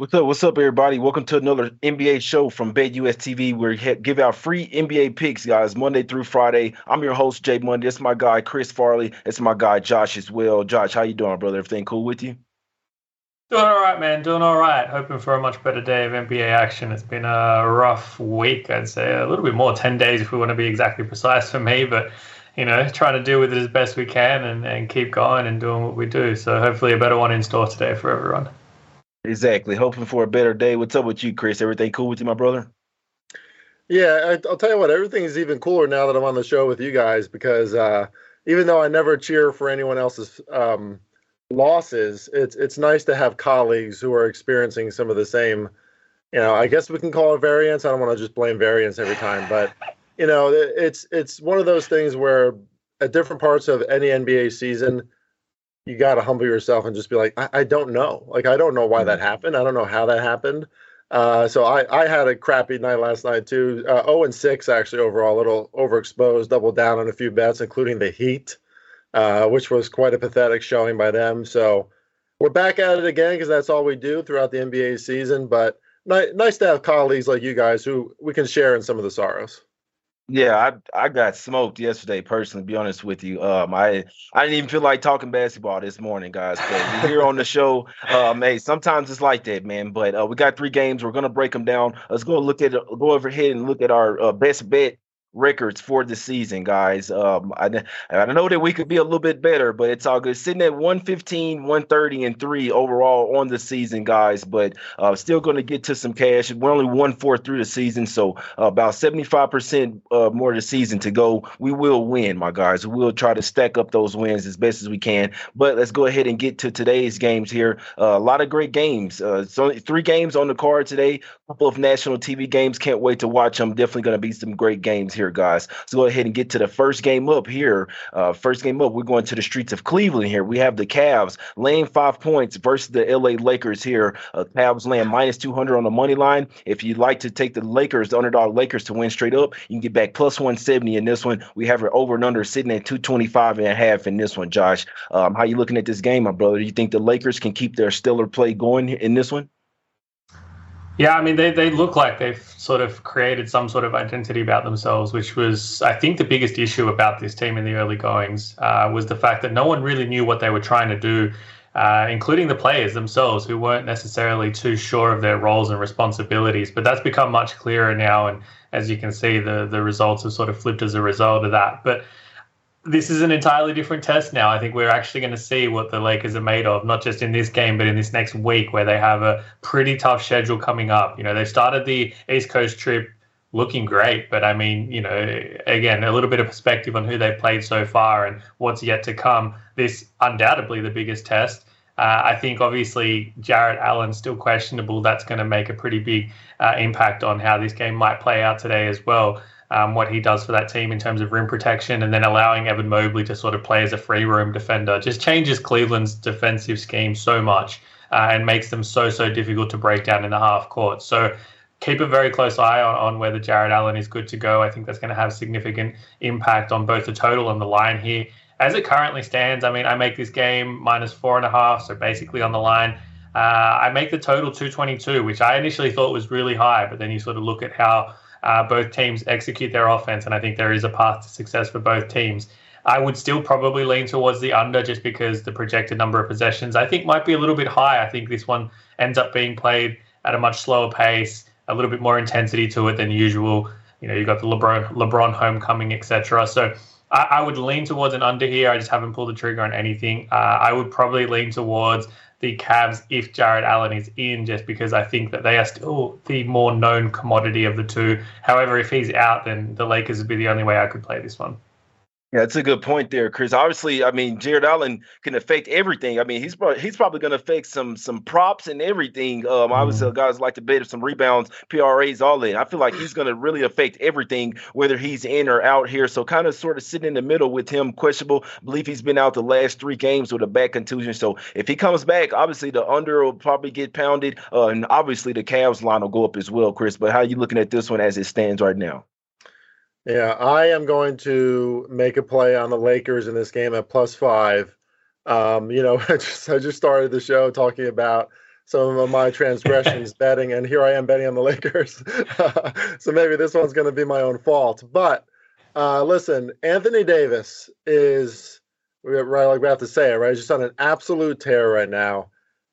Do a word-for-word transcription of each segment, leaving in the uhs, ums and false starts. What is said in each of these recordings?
What's up? What's up, everybody? Welcome to another N B A show from BetUS T V, where we give out free N B A picks, guys, Monday through Friday. I'm your host, Jay Monday. It's my guy, Chris Farley. It's my guy, Josh, as well. Josh, how you doing, brother? Everything cool with you? Doing all right, man. Doing all right. Hoping for a much better day of N B A action. It's been a rough week, I'd say. A little bit more, ten days if we want to be exactly precise for me, but, you know, trying to deal with it as best we can and, and keep going and doing what we do. So hopefully a better one in store today for everyone. Exactly. Hoping for a better day. What's up with you, Chris? Everything cool with you, my brother? Yeah, I, I'll tell you what, everything is even cooler now that I'm on the show with you guys, because uh, even though I never cheer for anyone else's um, losses, it's it's nice to have colleagues who are experiencing some of the same, you know, I guess we can call it variance. I don't want to just blame variance every time, but, you know, it, it's it's one of those things where at different parts of any N B A season, you got to humble yourself and just be like, I, I don't know. Like, I don't know why that happened. I don't know how that happened. Uh, so I, I had a crappy night last night, too. Uh, oh and six, actually, overall, a little overexposed, doubled down on a few bets, including the Heat, uh, which was quite a pathetic showing by them. So we're back at it again, because that's all we do throughout the N B A season. But ni- nice to have colleagues like you guys who we can share in some of the sorrows. Yeah, I I got smoked yesterday, personally, to be honest with you. Um, I, I didn't even feel like talking basketball this morning, guys. But here on the show, um, hey, sometimes it's like that, man. But uh, we got three games. We're going to break them down. Let's go look at go overhead and look at our uh, best bet records for the season, guys. Um, I, I know that we could be a little bit better, but it's all good. Sitting at one fifteen, one thirty, and three overall on the season, guys, but uh, still going to get to some cash. We're only one-fourth through the season, so uh, about seventy-five percent uh, more of the season to go. We will win, my guys. We will try to stack up those wins as best as we can, but let's go ahead and get to today's games here. Uh, a lot of great games. Uh, it's only three games on the card today, a couple of national T V games. Can't wait to watch them. Definitely going to be some great games here. Here, guys. So go ahead and get to the first game up here. Uh, first game up, we're going to the streets of Cleveland here. We have the Cavs laying five points versus the L A Lakers here. Uh, Cavs laying minus two hundred on the money line. If you'd like to take the Lakers, the underdog Lakers, to win straight up, you can get back plus one seventy in this one. We have it over and under sitting at two twenty-five and a half in this one, Josh. Um, how you looking at this game, my brother? Do you think the Lakers can keep their stellar play going in this one? Yeah, I mean, they, they look like they've sort of created some sort of identity about themselves, which was, I think, the biggest issue about this team in the early goings uh, was the fact that no one really knew what they were trying to do, uh, including the players themselves, who weren't necessarily too sure of their roles and responsibilities. But that's become much clearer now, and as you can see, the, the results have sort of flipped as a result of that. But this is an entirely different test now. I think we're actually going to see what the Lakers are made of, not just in this game, but in this next week, where they have a pretty tough schedule coming up. You know, they started the East Coast trip looking great, but I mean, you know, again, a little bit of perspective on who they've played so far and what's yet to come. This undoubtedly the biggest test. Uh, I think obviously Jarrett Allen still questionable. That's going to make a pretty big uh, impact on how this game might play out today as well. Um, what he does for that team in terms of rim protection, and then allowing Evan Mobley to sort of play as a free roam defender just changes Cleveland's defensive scheme so much uh, and makes them so, so difficult to break down in the half court. So keep a very close eye on, on whether Jarrett Allen is good to go. I think that's going to have significant impact on both the total and the line here. As it currently stands, I mean, I make this game minus four and a half, so basically on the line. Uh, I make the total two twenty-two, which I initially thought was really high, but then you sort of look at how Uh, both teams execute their offense, and I think there is a path to success for both teams. I would still probably lean towards the under just because the projected number of possessions I think might be a little bit high. I think this one ends up being played at a much slower pace, a little bit more intensity to it than usual. You know, you've got the LeBron, LeBron homecoming, et cetera. So I, I would lean towards an under here. I just haven't pulled the trigger on anything. Uh, I would probably lean towards the Cavs if Jarrett Allen is in, just because I think that they are still the more known commodity of the two. However, if he's out, then the Lakers would be the only way I could play this one. Yeah, that's a good point there, Chris. Obviously, I mean, Jarrett Allen can affect everything. I mean, he's probably, he's probably going to affect some some props and everything. Um, obviously, guys like to bet some rebounds, P R As, all that. I feel like he's going to really affect everything, whether he's in or out here. So kind of sort of sitting in the middle with him, questionable. I believe he's been out the last three games with a back contusion. So if he comes back, obviously the under will probably get pounded, uh, and obviously the Cavs line will go up as well, Chris. But how are you looking at this one as it stands right now? Yeah, I am going to make a play on the Lakers in this game at plus five. Um, you know, I just, I just started the show talking about some of my transgressions betting, and here I am betting on the Lakers. So maybe this one's going to be my own fault. But uh, listen, Anthony Davis is, we have to say it, right? He's just on an absolute tear right now.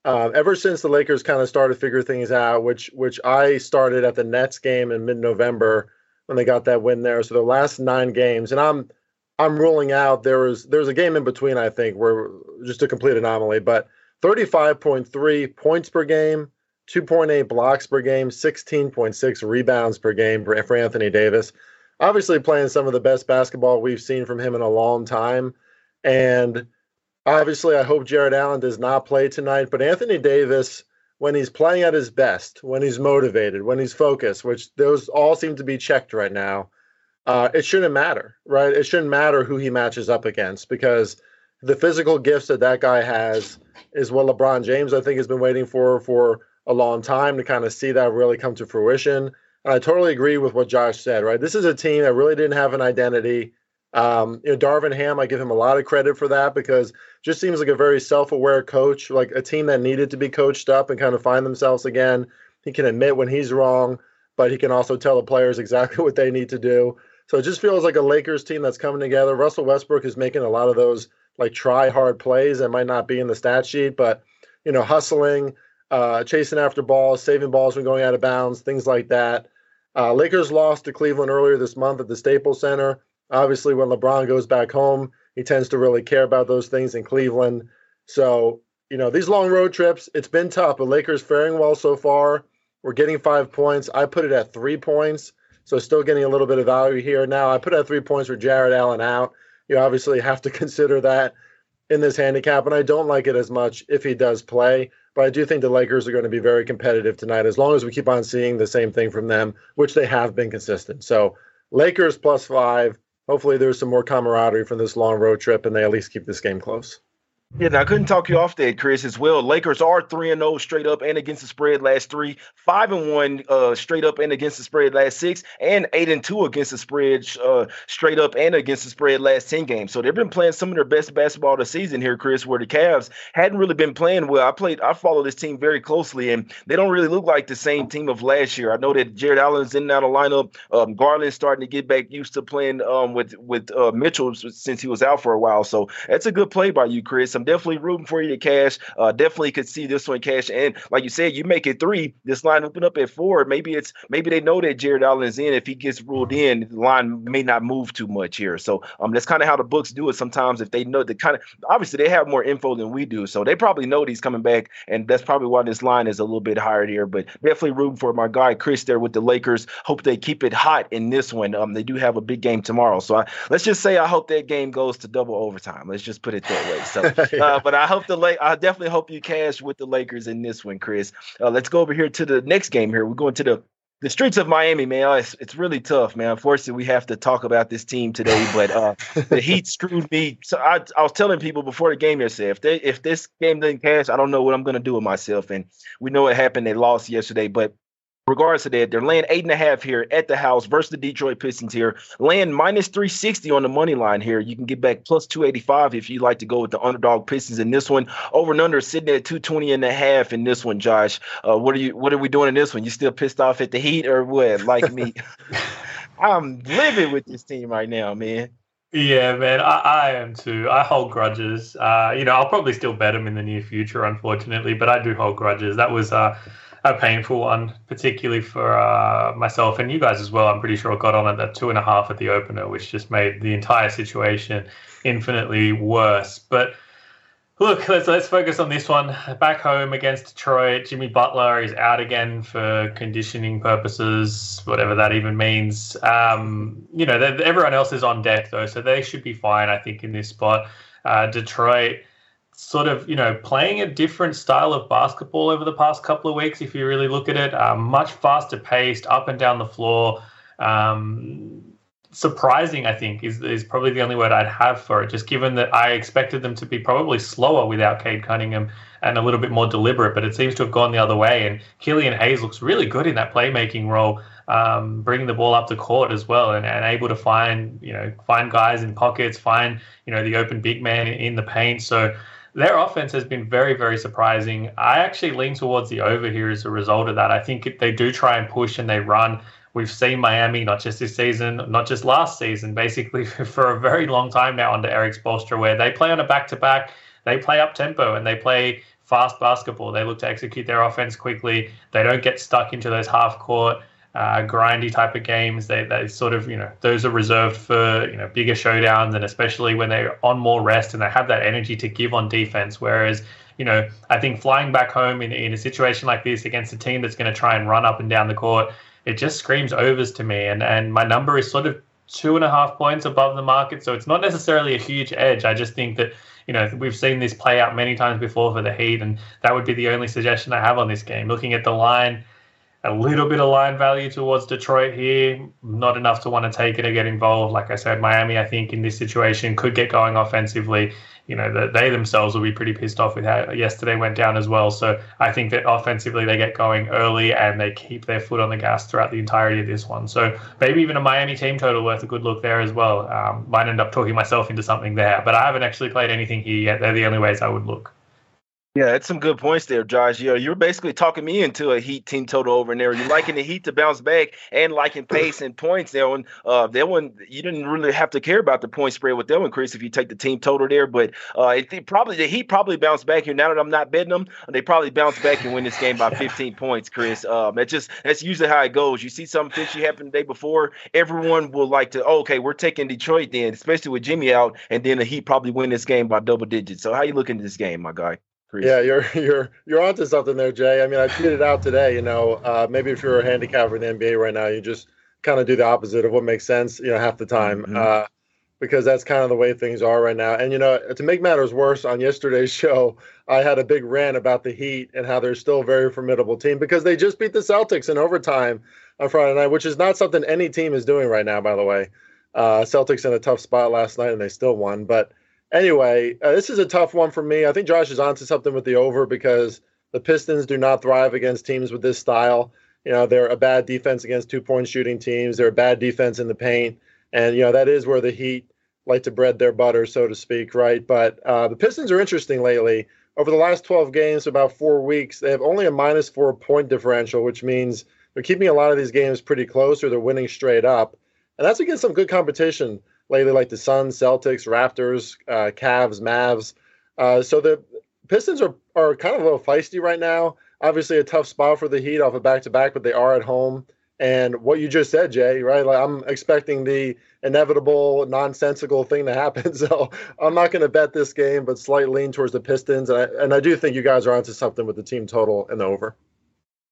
Um, ever since the Lakers kind of started to figure things out, which which I started at the Nets game in mid-November when they got that win there. So the last nine games, and I'm I'm ruling out there was there's a game in between, I think, where just a complete anomaly, but thirty-five point three points per game, two point eight blocks per game, sixteen point six rebounds per game for Anthony Davis. Obviously playing some of the best basketball we've seen from him in a long time. And obviously I hope Jarrett Allen does not play tonight, but Anthony Davis, when he's playing at his best, when he's motivated, when he's focused, which those all seem to be checked right now, uh, it shouldn't matter, right? It shouldn't matter who he matches up against, because the physical gifts that that guy has is what LeBron James, I think, has been waiting for for a long time to kind of see that really come to fruition. And I totally agree with what Josh said, right? This is a team that really didn't have an identity. Um, you know, Darvin Ham, I give him a lot of credit for that, because just seems like a very self-aware coach, like a team that needed to be coached up and kind of find themselves again. He can admit when he's wrong, but he can also tell the players exactly what they need to do. So it just feels like a Lakers team that's coming together. Russell Westbrook is making a lot of those like try hard plays that might not be in the stat sheet, but, you know, hustling, uh, chasing after balls, saving balls from going out of bounds, things like that. Uh, Lakers lost to Cleveland earlier this month at the Staples Center. Obviously, when LeBron goes back home, he tends to really care about those things in Cleveland. So, you know, these long road trips, it's been tough, but Lakers faring well so far. We're getting five points. I put it at three points, so still getting a little bit of value here. Now, I put it at three points for Jarrett Allen out. You obviously have to consider that in this handicap, and I don't like it as much if he does play, but I do think the Lakers are going to be very competitive tonight as long as we keep on seeing the same thing from them, which they have been consistent. So Lakers plus five. Hopefully there's some more camaraderie from this long road trip and they at least keep this game close. Yeah, now I couldn't talk you off there, Chris, as well. Lakers are three and oh straight up and against the spread last three, five and one uh, straight up and against the spread last six, and eight and two against the spread uh, straight up and against the spread last ten games. So they've been playing some of their best basketball of the season here, Chris, where the Cavs hadn't really been playing well. I played, I follow this team very closely, and they don't really look like the same team of last year. I know that Jared Allen's in and out of lineup. Um, Garland's starting to get back used to playing um, with, with uh, Mitchell since he was out for a while. So that's a good play by you, Chris. I'm definitely rooting for you to cash. Uh, definitely could see this one cash. And like you said, you make it three. This line open up at four. Maybe it's maybe they know that Jared Allen's in. If he gets ruled in, the line may not move too much here. So um, that's kind of how the books do it sometimes. If they know the kind of, obviously they have more info than we do, so they probably know that he's coming back, and that's probably why this line is a little bit higher here. But definitely rooting for my guy Chris there with the Lakers. Hope they keep it hot in this one. Um, they do have a big game tomorrow, so I, let's just say I hope that game goes to double overtime. Let's just put it that way. So. Yeah. Uh, but I hope the La- I definitely hope you cash with the Lakers in this one, Chris. Uh, let's go over here to the next game here. We're going to the The streets of Miami, man, it's, it's really tough, man. Unfortunately, we have to talk about this team today, but uh, the Heat screwed me. So I, I was telling people before the game yesterday, if, they, if this game doesn't cash, I don't know what I'm going to do with myself. And we know what happened. They lost yesterday, but regardless of that, they're laying eight and a half here at the house versus the Detroit Pistons here. Laying minus three sixty on the money line here. You can get back plus two eighty-five if you like to go with the underdog Pistons in this one. Over and under sitting at two twenty and a half in this one, Josh. Uh, what are you? What are we doing in this one? You still pissed off at the Heat or what? Like me, I'm living with this team right now, man. Yeah, man, I, I am too. I hold grudges. Uh, you know, I'll probably still bet them in the near future, unfortunately, but I do hold grudges. That was. Uh, A painful one, particularly for uh, myself and you guys as well. I'm pretty sure I got on at that two and a half at the opener, which just made the entire situation infinitely worse. But look, let's let's focus on this one. Back home against Detroit, Jimmy Butler is out again for conditioning purposes, whatever that even means. Um, you know, everyone else is on deck though, so they should be fine, I think, in this spot. Uh, Detroit. Sort of, you know, playing a different style of basketball over the past couple of weeks, if you really look at it. Uh, much faster paced, up and down the floor. Um, surprising, I think, is is probably the only word I'd have for it, just given that I expected them to be probably slower without Cade Cunningham and a little bit more deliberate, but it seems to have gone the other way. And Killian Hayes looks really good in that playmaking role, um, bringing the ball up the court as well, and, and able to find, you know, find guys in pockets, find, you know, the open big man in the paint. So Their offense has been very, very surprising. I actually lean towards the over here as a result of that. I think if they do try and push and they run, we've seen Miami, not just this season, not just last season, basically for a very long time now under Eric Spoelstra, where they play on a back-to-back, they play up-tempo, and they play fast basketball. They look to execute their offense quickly. They don't get stuck into those half-court, uh, grindy type of games. They they sort of, you know, those are reserved for, you know, bigger showdowns, and especially when they're on more rest and they have that energy to give on defense. Whereas, you know, I think flying back home in, in a situation like this against a team that's going to try and run up and down the court, it just screams overs to me. And, and my number is sort of two and a half points above the market. So it's not necessarily a huge edge. I just think that, you know, we've seen this play out many times before for the Heat, and that would be the only suggestion I have on this game. Looking at the line, a little bit of line value towards Detroit here, not enough to want to take it or get involved. Like I said, Miami, I think, in this situation could get going offensively. You know, the, they themselves will be pretty pissed off with how yesterday went down as well. So I think that offensively they get going early and they keep their foot on the gas throughout the entirety of this one. So maybe even a Miami team total worth a good look there as well. Um, might end up talking myself into something there, but I haven't actually played anything here yet. They're the only ways I would look. Yeah, that's some good points there, Josh. You know, you're basically talking me into a Heat team total over there. You're liking the Heat to bounce back and liking pace and points there. And uh, that one, you didn't really have to care about the point spread with them increase if you take the team total there. But uh, it, probably the Heat probably bounce back here. Now that I'm not betting them, they probably bounce back and win this game by fifteen points, Chris. Um, that's just that's usually how it goes. You see something fishy happen the day before, everyone will like to, oh, okay, we're taking Detroit then, especially with Jimmy out, and then the Heat probably win this game by double digits. So how you looking at this game, my guy? Yeah, you're you're you're onto something there, Jay. I mean, I tweeted out today, you know, uh, maybe if you're a handicapper in the N B A right now, you just kind of do the opposite of what makes sense, you know, half the time, mm-hmm. uh, because that's kind of the way things are right now. And, you know, to make matters worse, on yesterday's show, I had a big rant about the Heat and how they're still a very formidable team because they just beat the Celtics in overtime on Friday night, which is not something any team is doing right now, by the way. Uh, Celtics in a tough spot last night, and they still won, but anyway, uh, this is a tough one for me. I think Josh is onto something with the over because the Pistons do not thrive against teams with this style. You know, they're a bad defense against two-point shooting teams. They're a bad defense in the paint. And, you know, that is where the Heat like to bread their butter, so to speak, right? But uh, the Pistons are interesting lately. Over the last twelve games, about four weeks, they have only a minus four point differential, which means they're keeping a lot of these games pretty close or they're winning straight up. And that's against some good competition lately, like the Suns, Celtics, Raptors, uh, Cavs, Mavs. Uh, so the Pistons are, are kind of a little feisty right now. Obviously a tough spot for the Heat off a back-to-back, but they are at home. And what you just said, Jay, right? Like I'm expecting the inevitable, nonsensical thing to happen. So I'm not going to bet this game, but slight lean towards the Pistons. And I, and I do think you guys are onto something with the team total and the over.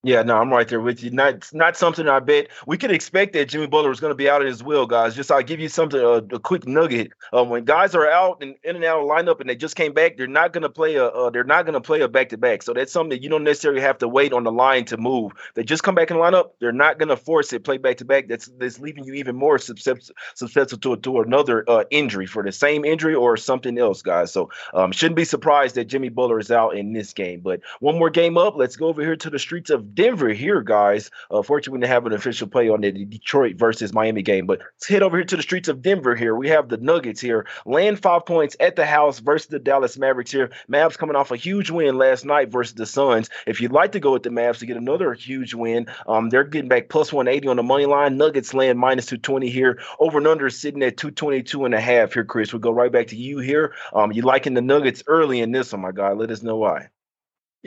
Yeah, no, I'm right there with you. Not not something I bet. We could expect that Jimmy Butler was going to be out as well, guys. Just I'll give you something, a, a quick nugget. Uh, when guys are out and in and out of lineup and they just came back, they're not going to play a uh, they're not going to play a back-to-back. So that's something that you don't necessarily have to wait on the line to move. They just come back in the lineup. They're not going to force it, play back-to-back. That's that's leaving you even more susceptible to, to another uh, injury for the same injury or something else, guys. So um, shouldn't be surprised that Jimmy Butler is out in this game. But one more game up. Let's go over here to the streets of Denver here, guys. Uh, fortunately, we didn't have an official play on the Detroit versus Miami game, but let's head over here to the streets of Denver here. We have the Nuggets here. Land five points at the house versus the Dallas Mavericks here. Mavs coming off a huge win last night versus the Suns. If you'd like to go with the Mavs to get another huge win, um, they're getting back plus one eighty on the money line. Nuggets land minus two twenty here. Over and under sitting at two twenty-two and a half here, Chris. We'll go right back to you here. Um, you liking the Nuggets early in this one, my guy. Let us know why.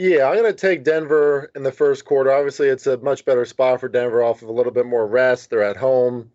Yeah, I'm going to take Denver in the first quarter. Obviously, it's a much better spot for Denver off of a little bit more rest. They're at home.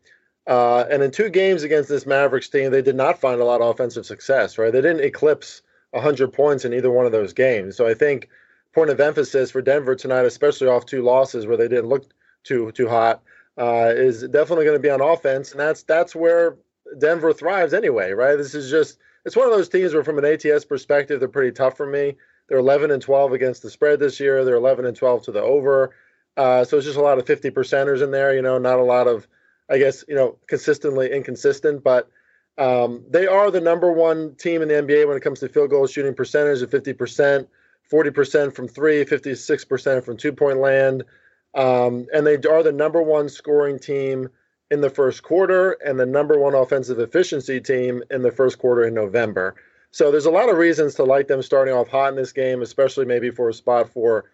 Uh, and in two games against this Mavericks team, they did not find a lot of offensive success, right? They didn't eclipse one hundred points in either one of those games. So I think point of emphasis for Denver tonight, especially off two losses where they didn't look too too hot, uh, is definitely going to be on offense. And that's that's where Denver thrives anyway, right? This is just – it's one of those teams where from an A T S perspective, they're pretty tough for me. They're eleven and twelve against the spread this year. They're eleven and twelve to the over. Uh, so it's just a lot of fifty percenters in there, you know, not a lot of, I guess, you know, consistently inconsistent. But um, they are the number one team in the N B A when it comes to field goal shooting percentage of fifty percent, forty percent from three, fifty-six percent from two-point land. Um, and they are the number one scoring team in the first quarter and the number one offensive efficiency team in the first quarter in November. So there's a lot of reasons to like them starting off hot in this game, especially maybe for a spot for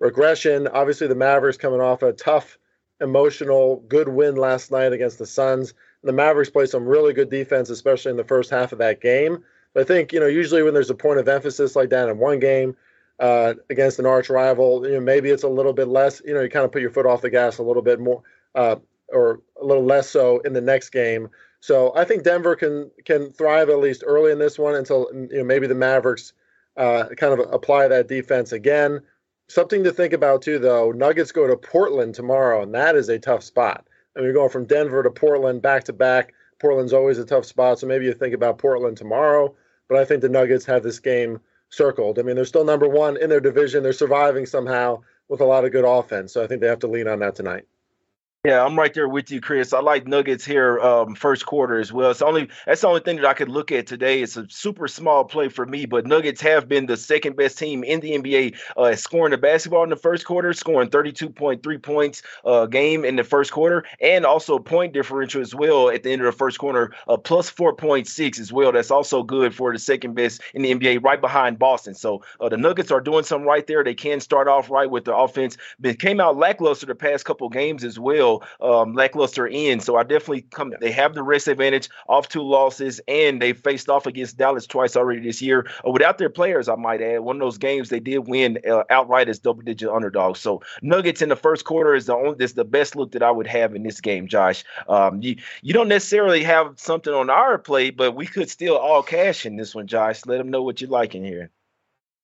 regression. Obviously, the Mavericks coming off a tough, emotional, good win last night against the Suns. The Mavericks played some really good defense, especially in the first half of that game. But I think, you know, usually when there's a point of emphasis like that in one game uh, against an arch rival, you know, maybe it's a little bit less, you know, you kind of put your foot off the gas a little bit more uh, or a little less so in the next game. So I think Denver can can thrive at least early in this one until, you know, maybe the Mavericks uh, kind of apply that defense again. Something to think about, too, though, Nuggets go to Portland tomorrow, and that is a tough spot. I mean, you're going from Denver to Portland back-to-back. Portland's always a tough spot, so maybe you think about Portland tomorrow. But I think the Nuggets have this game circled. I mean, they're still number one in their division. They're surviving somehow with a lot of good offense, so I think they have to lean on that tonight. Yeah, I'm right there with you, Chris. I like Nuggets here um, first quarter as well. It's only that's the only thing that I could look at today. It's a super small play for me, but Nuggets have been the second best team in the N B A uh, scoring the basketball in the first quarter, scoring thirty-two point three points a uh, game in the first quarter, and also point differential as well at the end of the first quarter, uh, plus four point six as well. That's also good for the second best in the N B A, right behind Boston. So uh, the Nuggets are doing something right there. They can start off right with their offense. They came out lackluster the past couple games as well. Um, lackluster end. So I definitely come. They have the rest advantage off two losses, and they faced off against Dallas twice already this year uh, without their players. I might add, one of those games they did win uh, outright as double-digit underdogs. So Nuggets in the first quarter is the only, is the best look that I would have in this game, Josh. Um, you you don't necessarily have something on our plate, but we could still all cash in this one, Josh. Let them know what you like in here.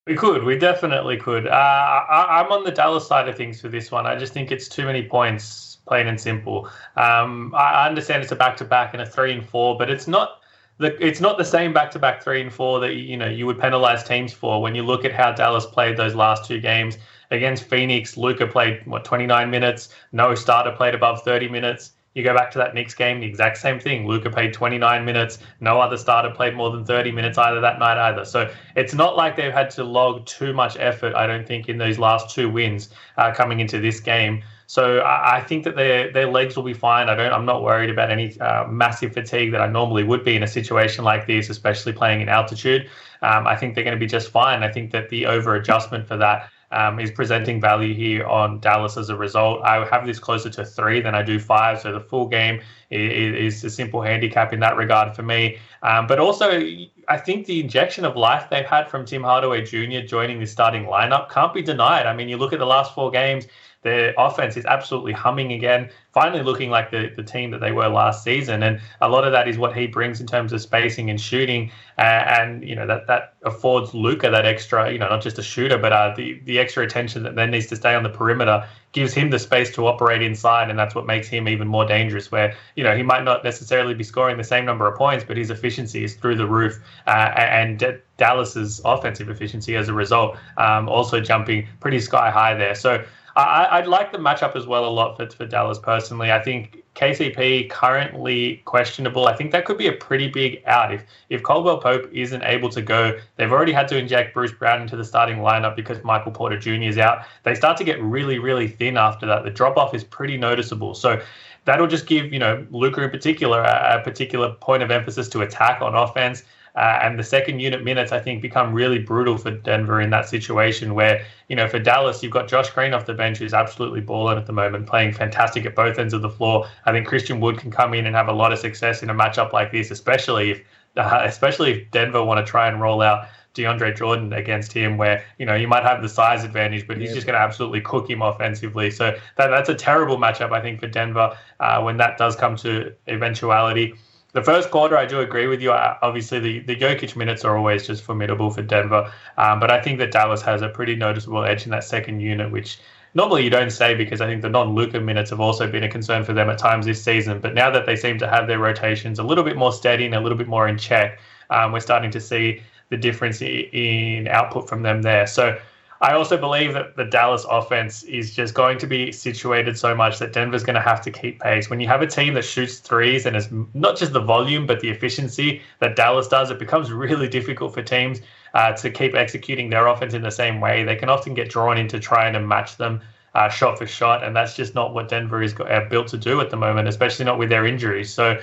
We could. We definitely could. Uh, I, I'm on the Dallas side of things for this one. I just think it's too many points. Plain and simple. Um, I understand it's a back-to-back and a three and four, but it's not the it's not the same back-to-back three and four that you know you would penalize teams for. When you look at how Dallas played those last two games against Phoenix, Luka played what twenty-nine minutes. No starter played above thirty minutes. You go back to that Knicks game, the exact same thing. Luka played twenty-nine minutes. No other starter played more than thirty minutes either that night either. So it's not like they've had to log too much effort, I don't think, in those last two wins uh, coming into this game. So I think that their their legs will be fine. I don't. I'm not worried about any uh, massive fatigue that I normally would be in a situation like this, especially playing in altitude. Um, I think they're going to be just fine. I think that the over adjustment for that um, is presenting value here on Dallas as a result. I have this closer to three than I do five, so the full game is, is a simple handicap in that regard for me. Um, but also, I think the injection of life they've had from Tim Hardaway Junior joining the starting lineup can't be denied. I mean, you look at the last four games. Their offense is absolutely humming again, finally looking like the, the team that they were last season. And a lot of that is what he brings in terms of spacing and shooting. Uh, and, you know, that, that affords Luka that extra, you know, not just a shooter, but uh, the, the extra attention that then needs to stay on the perimeter gives him the space to operate inside. And that's what makes him even more dangerous where, you know, he might not necessarily be scoring the same number of points, but his efficiency is through the roof. Uh, and d- Dallas's offensive efficiency as a result um, also jumping pretty sky high there. So, I, I'd like the matchup as well a lot for, for Dallas personally. I think K C P currently questionable. I think that could be a pretty big out. If if Caldwell Pope isn't able to go, they've already had to inject Bruce Brown into the starting lineup because Michael Porter Junior is out. They start to get really, really thin after that. The drop-off is pretty noticeable. So that'll just give, you know, Luka in particular a, a particular point of emphasis to attack on offense. Uh, and the second unit minutes, I think, become really brutal for Denver in that situation where, you know, for Dallas, you've got Josh Green off the bench who's absolutely balling at the moment, playing fantastic at both ends of the floor. I think Christian Wood can come in and have a lot of success in a matchup like this, especially if uh, especially if Denver want to try and roll out DeAndre Jordan against him where, you know, you might have the size advantage, but he's yeah. just going to absolutely cook him offensively. So that, that's a terrible matchup, I think, for Denver uh, when that does come to eventuality. The first quarter, I do agree with you. Obviously, the, the Jokic minutes are always just formidable for Denver. Um, but I think that Dallas has a pretty noticeable edge in that second unit, which normally you don't say because I think the non-Luka minutes have also been a concern for them at times this season. But now that they seem to have their rotations a little bit more steady and a little bit more in check, um, we're starting to see the difference in output from them there. So I also believe that the Dallas offense is just going to be situated so much that Denver's going to have to keep pace. When you have a team that shoots threes and it's not just the volume but the efficiency that Dallas does, it becomes really difficult for teams uh, to keep executing their offense in the same way. They can often get drawn into trying to match them uh, shot for shot, and that's just not what Denver is built to do at the moment, especially not with their injuries. So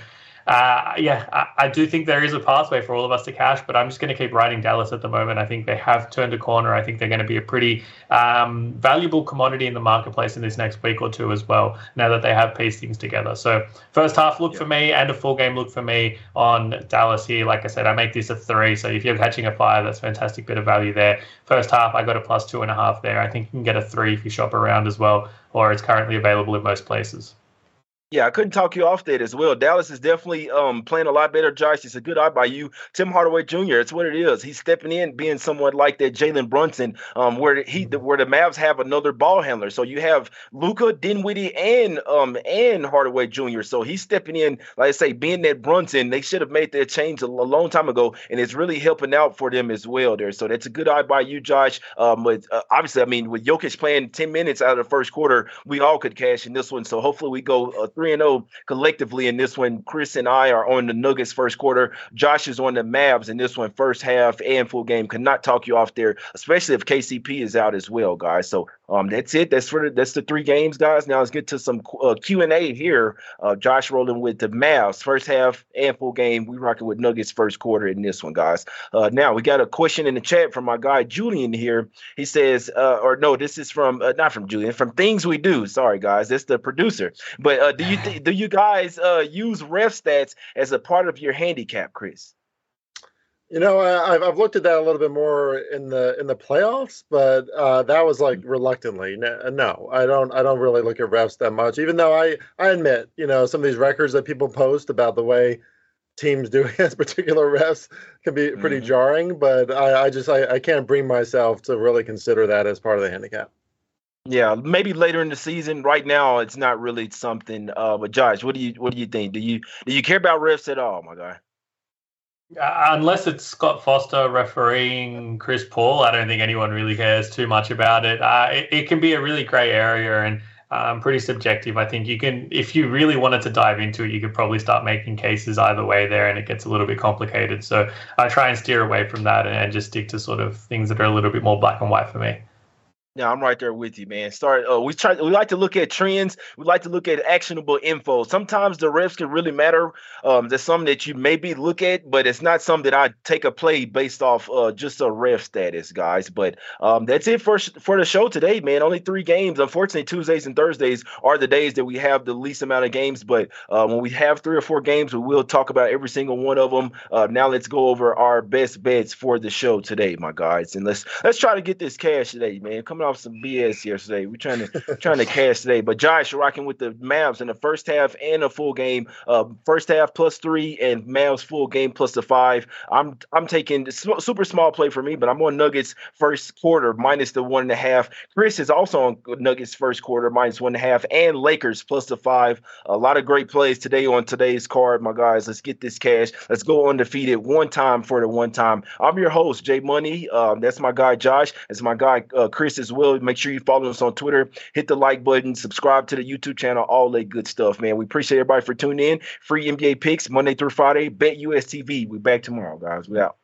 uh, yeah, I, I do think there is a pathway for all of us to cash, but I'm just going to keep riding Dallas at the moment. I think they have turned a corner. I think they're going to be a pretty um, valuable commodity in the marketplace in this next week or two as well, now that they have pieced things together. So first half look yeah. for me and a full game look for me on Dallas here. Like I said, I make this a three. So if you're catching a five, that's a fantastic bit of value there. First half, I got a plus two and a half there. I think you can get a three if you shop around as well, or it's currently available in most places. Yeah, I couldn't talk you off that as well. Dallas is definitely um, playing a lot better, Josh. It's a good eye by you. Tim Hardaway Junior, it's what it is. He's stepping in, being someone like that Jaylen Brunson, um, where he where the Mavs have another ball handler. So you have Luka, Dinwiddie, and um, and Hardaway Junior So he's stepping in, like I say, being that Brunson. They should have made their change a long time ago, and it's really helping out for them as well there. So that's a good eye by you, Josh. Um, but, uh, obviously, I mean, with Jokic playing ten minutes out of the first quarter, we all could cash in this one. So hopefully we go uh, three and oh collectively in this one. Chris and I are on the Nuggets first quarter. Josh is on the Mavs in this one, first half and full game. Cannot talk you off there, especially if K C P is out as well, guys. So um, that's it. That's for the, that's the three games, guys. Now let's get to some uh, Q and A here. Uh, Josh rolling with the Mavs first half and full game. We rocking with Nuggets first quarter in this one, guys. Uh, now we got a question in the chat from my guy Julian here. He says, uh, or no, this is from uh, not from Julian, from Things We Do. Sorry, guys, that's the producer. But uh, do you th- do you guys uh, use ref stats as a part of your handicap, Chris? You know, I, I've I've looked at that a little bit more in the in the playoffs, but uh, that was like reluctantly. No, I don't I don't really look at refs that much. Even though I I admit, you know, some of these records that people post about the way teams do against particular refs can be pretty mm-hmm. jarring. But I, I just I, I can't bring myself to really consider that as part of the handicap. Yeah, maybe later in the season. Right now, it's not really something. Uh, but Josh, what do you what do you think? Do you do you care about refs at all, my guy? Uh, unless it's Scott Foster refereeing Chris Paul, I don't think anyone really cares too much about it. Uh, it, it can be a really gray area and um, pretty subjective. I think you can, if you really wanted to dive into it, you could probably start making cases either way there, and it gets a little bit complicated. So I try and steer away from that and, and just stick to sort of things that are a little bit more black and white for me. Yeah, I'm right there with you, man. Start. Uh, we try. We like to look at trends. We like to look at actionable info. Sometimes the refs can really matter. Um, there's some that you maybe look at, but it's not some that I take a play based off uh, just a ref status, guys. But um, that's it for sh- for the show today, man. Only three games. Unfortunately, Tuesdays and Thursdays are the days that we have the least amount of games. But uh, when we have three or four games, we will talk about every single one of them. Uh, now let's go over our best bets for the show today, my guys, and let's let's try to get this cash today, man. Coming off some B S yesterday. We're trying to trying to cash today. But Josh, you're rocking with the Mavs in the first half and a full game. Uh, first half plus three and Mavs full game plus the five. I'm I'm taking the sm- super small play for me, but I'm on Nuggets first quarter minus the one and a half. Chris is also on Nuggets first quarter minus one and a half and Lakers plus the five. A lot of great plays today on today's card, my guys. Let's get this cash. Let's go undefeated one time for the one time. I'm your host, Jay Money. Um, that's my guy, Josh. That's my guy, uh, Chris as well. Will. Make sure you follow us on Twitter. Hit the like button. Subscribe to the YouTube channel. All that good stuff, man. We appreciate everybody for tuning in. Free N B A picks Monday through Friday. BetUS T V. We're back tomorrow, guys. We out.